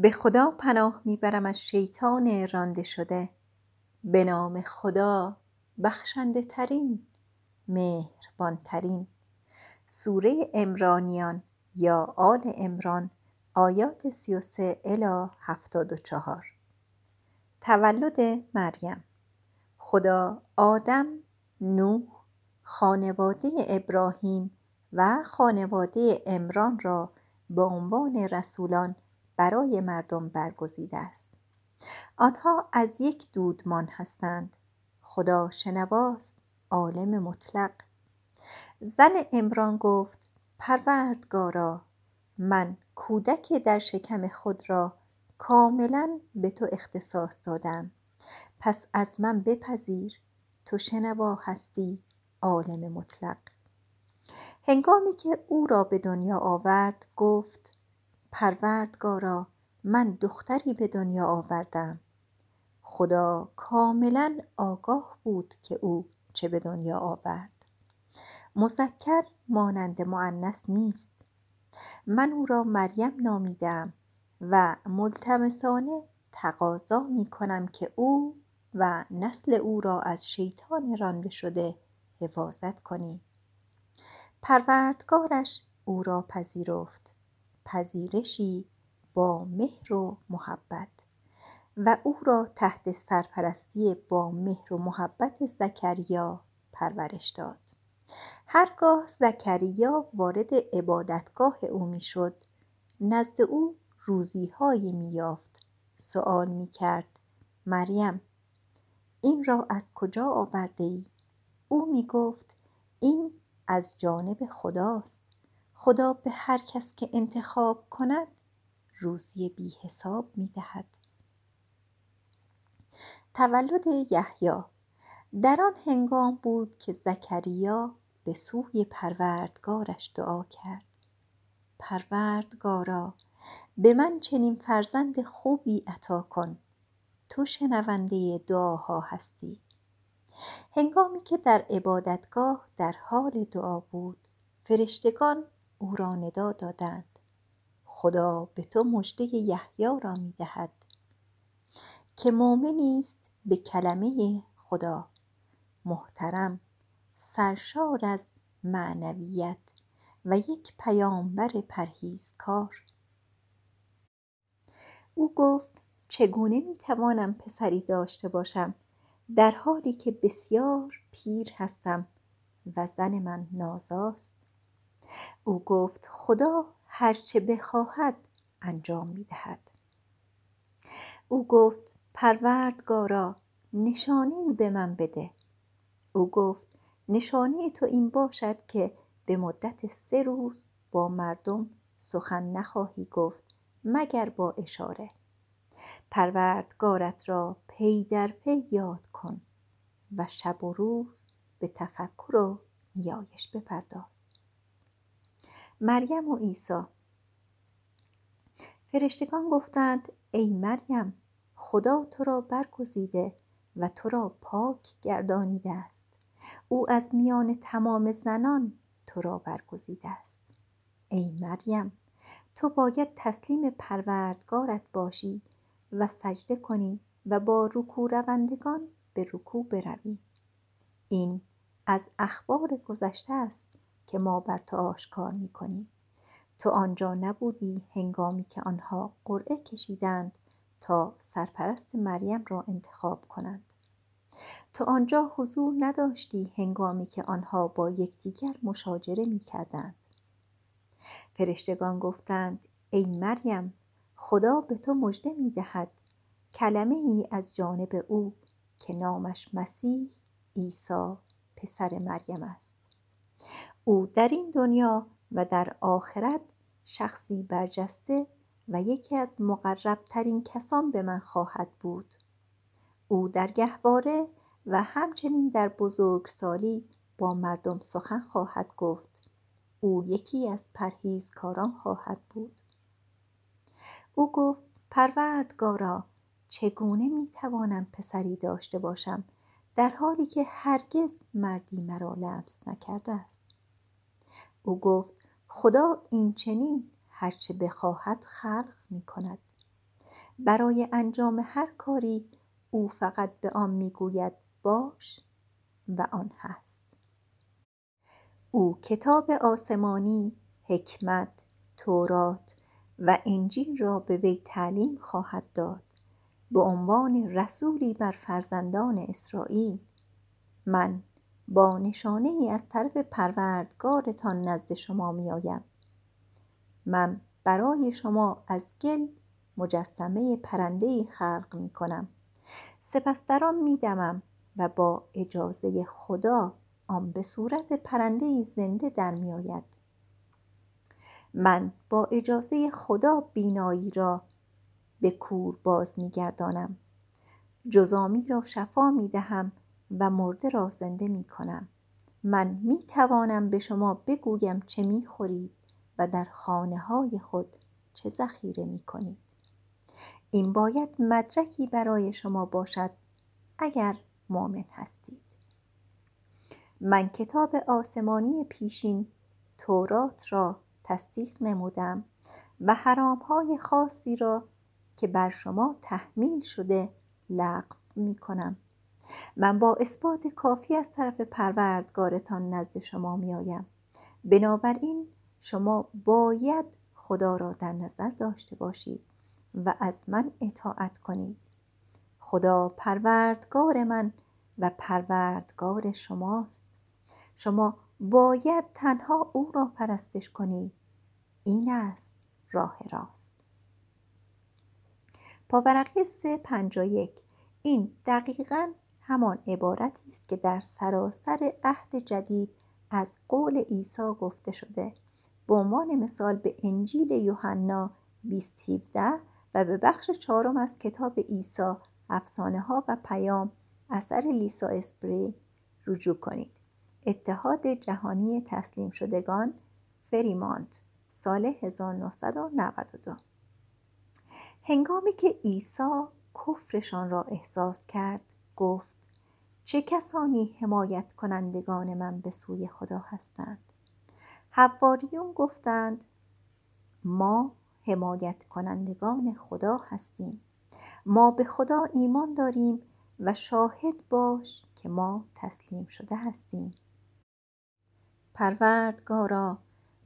به خدا پناه میبرم از شیطان رانده شده، به نام خدا بخشنده ترین، مهربان ترین. سوره عمرانیان یا آل عمران، آیات 33 الی 74. تولد مریم. خدا آدم، نوح، خانواده ابراهیم و خانواده عمران را به عنوان رسولان برای مردم برگزیده است. آنها از یک دودمان هستند. خدا شنواست، عالم مطلق. زن عمران گفت: پروردگارا، من کودک در شکم خود را کاملا به تو اختصاص دادم، پس از من بپذیر، تو شنوا هستی، عالم مطلق. هنگامی که او را به دنیا آورد گفت: پروردگارا، من دختری به دنیا آوردم. خدا کاملا آگاه بود که او چه به دنیا آورد. مذکر مانند مؤنث نیست. من او را مریم نامیدم و ملتمسانه تقاضا می کنم که او و نسل او را از شیطان رانده شده حفاظت کنی. پروردگارش او را پذیرفت، پذیرشی با مهر و محبت، و او را تحت سرپرستی با مهر و محبت زکریا پرورش داد. هرگاه زکریا وارد عبادتگاه او میشد، نزد او روزی‌هایی می‌یافت. سؤال می‌کرد: مریم، این را از کجا آورده‌ای؟ او می‌گفت: این از جانب خداست. خدا به هر کس که انتخاب کند روزی بی حساب می‌دهد. تولد یحیی. در آن هنگام بود که زکریا به سوی پروردگارش دعا کرد: پروردگارا، به من چنین فرزند خوبی عطا کن، تو شنونده دعاها هستی. هنگامی که در عبادتگاه در حال دعا بود، فرشتگان او را ندا دادند: خدا به تو مژده یحیی را می دهد که مؤمنی است به کلمه خدا، محترم، سرشار از معنویت و یک پیامبر پرهیزکار. او گفت: چگونه می توانم پسری داشته باشم در حالی که بسیار پیر هستم و زن من نازاست؟ او گفت: خدا هر چه بخواهد انجام می دهد. او گفت: پروردگارا، نشانه‌ای به من بده. او گفت: نشانه تو این باشد که به مدت 3 روز با مردم سخن نخواهی گفت مگر با اشاره. پروردگارت را پی در پی یاد کن و شب و روز به تفکر و نیایش بپرداز. مریم و عیسی. فرشتگان گفتند: ای مریم، خدا تو را برگزیده و تو را پاک گردانیده است. او از میان تمام زنان تو را برگزیده است. ای مریم، تو باید تسلیم پروردگارت باشی و سجده کنی و با رکوع روندگان به رکوع بروی. این از اخبار گذشته است که ما بر تو آشکار می‌کنیم. تو آنجا نبودی هنگامی که آنها قرعه کشیدند تا سرپرست مریم را انتخاب کنند. تو آنجا حضور نداشتی هنگامی که آنها با یکدیگر مشاجره می‌کردند. فرشتگان گفتند: ای مریم، خدا به تو مژده می‌دهد کلمه‌ای از جانب او که نامش مسیح عیسی پسر مریم است. او در این دنیا و در آخرت شخصی برجسته و یکی از مقربترین کسان به من خواهد بود. او در گهواره و همچنین در بزرگسالی با مردم سخن خواهد گفت. او یکی از پرهیزکاران خواهد بود. او گفت: پروردگارا، چگونه می توانم پسری داشته باشم در حالی که هرگز مردی مرا لمس نکرده است؟ او گفت: خدا این چنین هرچه بخواهد خلق می کند. برای انجام هر کاری او فقط به آن میگوید باش و آن هست. او کتاب آسمانی، حکمت، تورات و انجیل را به وی تعلیم خواهد داد به عنوان رسولی بر فرزندان اسرائیل. من با نشانه ای از طرف پروردگارتان نزد شما می آیم. من برای شما از گل مجسمه پرنده‌ای خلق می کنم، سپس در آن می دمم و با اجازه خدا آن به صورت پرنده‌ای زنده در می آید. من با اجازه خدا بینایی را به کور باز می گردانم، جزامی را شفا می دهم و مرده را زنده می کنم. من می توانم به شما بگویم چه می خورید و در خانه های خود چه ذخیره می کنید. این باید مدرکی برای شما باشد اگر مؤمن هستید. من کتاب آسمانی پیشین تورات را تصدیق نمودم و حرام های خاصی را که بر شما تحمیل شده لغو می کنم. من با اثبات کافی از طرف پروردگارتان نزد شما می آیم. بنابراین شما باید خدا را در نظر داشته باشید و از من اطاعت کنید. خدا پروردگار من و پروردگار شماست. شما باید تنها او را پرستش کنید. این است راه راست. پاورقی 351. این دقیقاً همان عبارتی است که در سراسر عهد جدید از قول عیسی گفته شده. به عنوان مثال به انجیل یوحنا 20:17 و به بخش 4 از کتاب عیسی افسانه ها و پیام اثر لیسا اسپری رجوع کنید. اتحاد جهانی تسلیم شدگان، فریمانت، سال 1992. هنگامی که عیسی کفرشان را احساس کرد گفت چه کسانی حمایت کنندگان من به سوی خدا هستند؟ حواریون گفتند ما حمایت کنندگان خدا هستیم، ما به خدا ایمان داریم و شاهد باش که ما تسلیم شده هستیم. پروردگارا،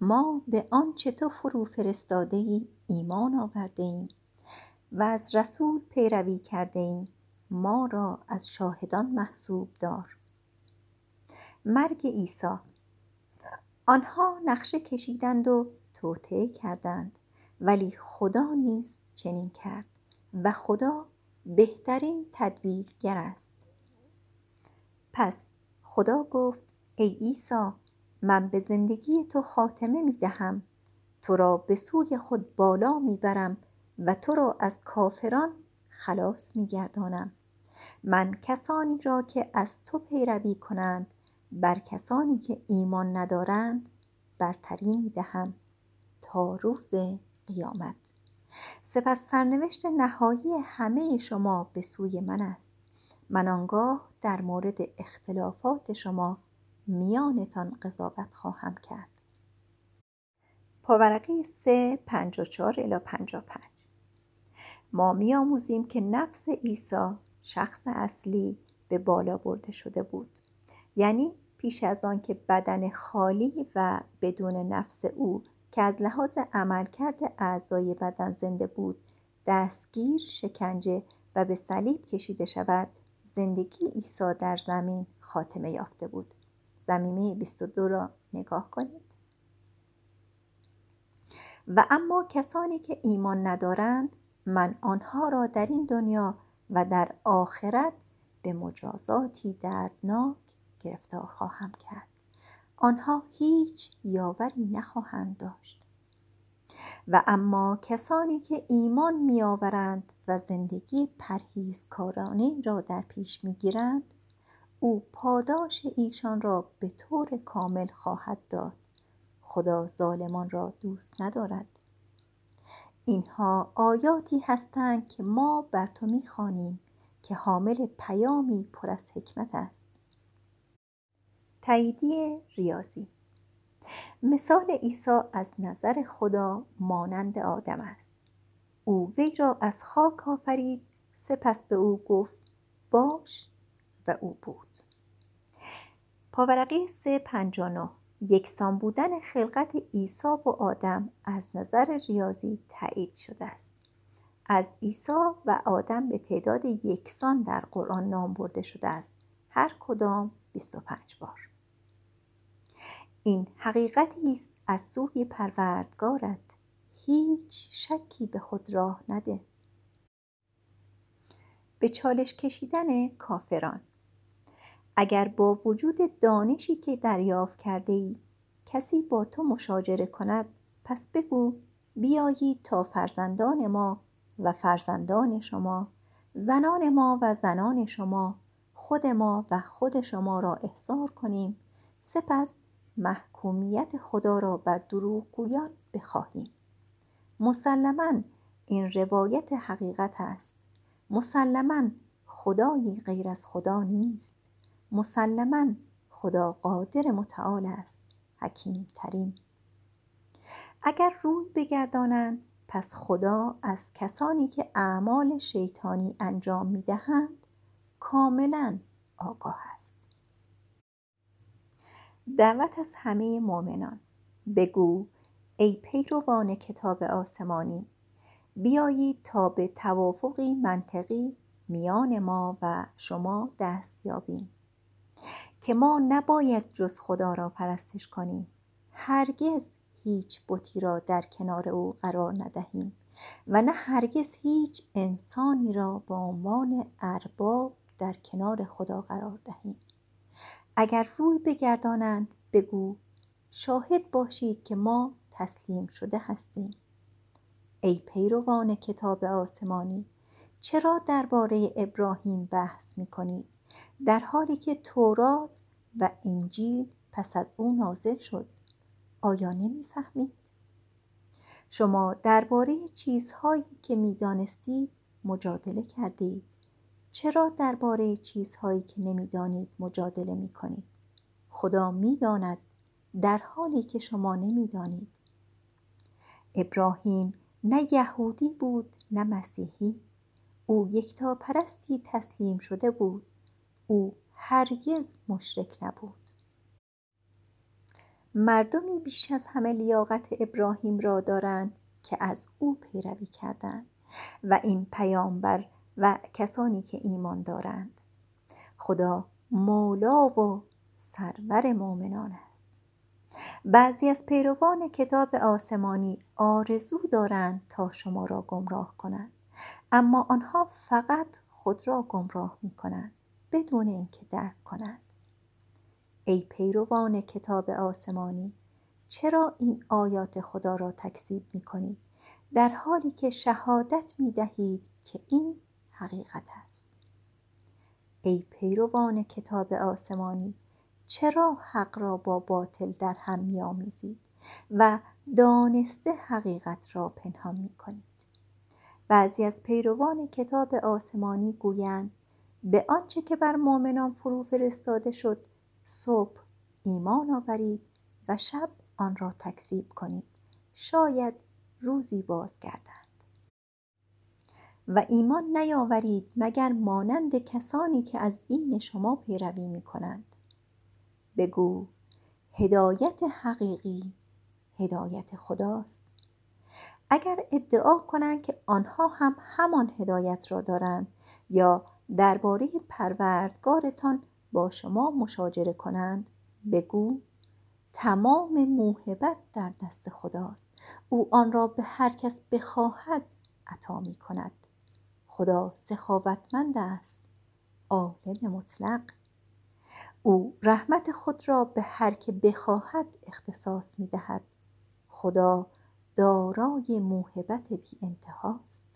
ما به آنچه تو فرو فرستاده‌ای ایمان آورده‌ایم و از رسول پیروی کرده‌ایم، ما را از شاهدان محسوب دار. مرگ عیسی. آنها نقشه کشیدند و توطئه کردند، ولی خدا نیز چنین کرد و خدا بهترین تدبیرگر است. پس خدا گفت ای عیسی، من به زندگی تو خاتمه می دهم، تو را به سوی خود بالا می برم و تو را از کافران خلاص می گردانم. من کسانی را که از تو پیروی کنند بر کسانی که ایمان ندارند برتری می دهم تا روز قیامت. سپس سرنوشت نهایی همه شما به سوی من است. من آنگاه در مورد اختلافات شما میانتان قضاوت خواهم کرد. پاورقی 3:54-55. ما می‌آموزیم که نفس عیسی شخص اصلی به بالا برده شده بود، یعنی پیش از آن که بدن خالی و بدون نفس او که از لحاظ عملکرد اعضای بدن زنده بود دستگیر، شکنجه و به صلیب کشیده شود، زندگی عیسی در زمین خاتمه یافته بود. زمینه 22 را نگاه کنید. و اما کسانی که ایمان ندارند، من آنها را در این دنیا و در آخرت به مجازاتی دردناک گرفتار خواهم کرد. آنها هیچ یاوری نخواهند داشت. و اما کسانی که ایمان می‌آورند و زندگی پرهیزکارانه را در پیش می‌گیرند، او پاداش ایشان را به طور کامل خواهد داد. خدا ظالمان را دوست ندارد. اینها آیاتی هستند که ما بر تو می‌خوانیم که حامل پیامی پر از حکمت است. تاییدیه ریاضی. مثال عیسی از نظر خدا مانند آدم است. او وی را از خاک آفرید، سپس به او گفت باش و او بود. پاورقی 359 یکسان بودن خلقت عیسی و آدم از نظر ریاضی تایید شده است. از عیسی و آدم به تعداد یکسان در قرآن نام برده شده است، هر کدام 25 بار. این حقیقتی است از سوی پروردگارت، هیچ شکی به خود راه نده. به چالش کشیدن کافران: اگر با وجود دانشی که دریافت کرده‌ای کسی با تو مشاجره کند، پس بگو بیایید تا فرزندان ما و فرزندان شما، زنان ما و زنان شما، خود ما و خود شما را احضار کنیم، سپس محکومیت خدا را بر دروغگویان بخواهیم. مسلماً این روایت حقیقت است. مسلماً خدایی غیر از خدا نیست. مسلماً خدا قادر متعال است، حکیم ترین. اگر روی بگردانند، پس خدا از کسانی که اعمال شیطانی انجام می‌دهند کاملاً آگاه است. دعوت از همه مؤمنان: بگو ای پیروان کتاب آسمانی، بیایید تا به توافقی منطقی میان ما و شما دست یابیم که ما نباید جز خدا را پرستش کنیم، هرگز هیچ بتی را در کنار او قرار ندهیم و نه هرگز هیچ انسانی را به عنوان ارباب در کنار خدا قرار دهیم. اگر روی بگردانند، بگو شاهد باشید که ما تسلیم شده هستیم. ای پیروان کتاب آسمانی، چرا درباره ابراهیم بحث می‌کنید در حالی که تورات و انجیل پس از او نازل شد؟ آیا نمی‌فهمید؟ شما درباره چیزهایی که می‌دانستید مجادله کردید، چرا درباره چیزهایی که نمی‌دانید مجادله می‌کنید؟ خدا می‌داند در حالی که شما نمی‌دانید. ابراهیم نه یهودی بود نه مسیحی، او یکتا پرستی تسلیم شده بود، او هرگز مشرک نبود. مردمی بیش از همه لیاقت ابراهیم را دارند که از او پیروی کردند و این پیامبر و کسانی که ایمان دارند. خدا مولا و سرور مؤمنان است. بعضی از پیروان کتاب آسمانی آرزو دارند تا شما را گمراه کنند، اما آنها فقط خود را گمراه می کنند بدون اینکه درک کنند. ای پیروان کتاب آسمانی، چرا این آیات خدا را تکذیب می کنید در حالی که شهادت می دهید که این حقیقت است؟ ای پیروان کتاب آسمانی، چرا حق را با باطل در هم می‌آمیزید و دانسته حقیقت را پنهان می‌کنید؟ بعضی از پیروان کتاب آسمانی گویند به آنچه که بر مؤمنان فرو فرستاده شد صبح ایمان آورید و شب آن را تکذیب کنید، شاید روزی بازگردند. و ایمان نیاورید مگر مانند کسانی که از دین شما پیروی می‌کنند. بگو هدایت حقیقی هدایت خداست. اگر ادعا کنند که آنها هم همان هدایت را دارند یا درباره پروردگارتان با شما مشاجره کنند، بگو تمام موهبت در دست خداست، او آن را به هر کس بخواهد عطا می کند. خدا سخاوتمند است، عالم مطلق. او رحمت خود را به هر که بخواهد اختصاص می دهد. خدا دارای موهبت بی انتهاست.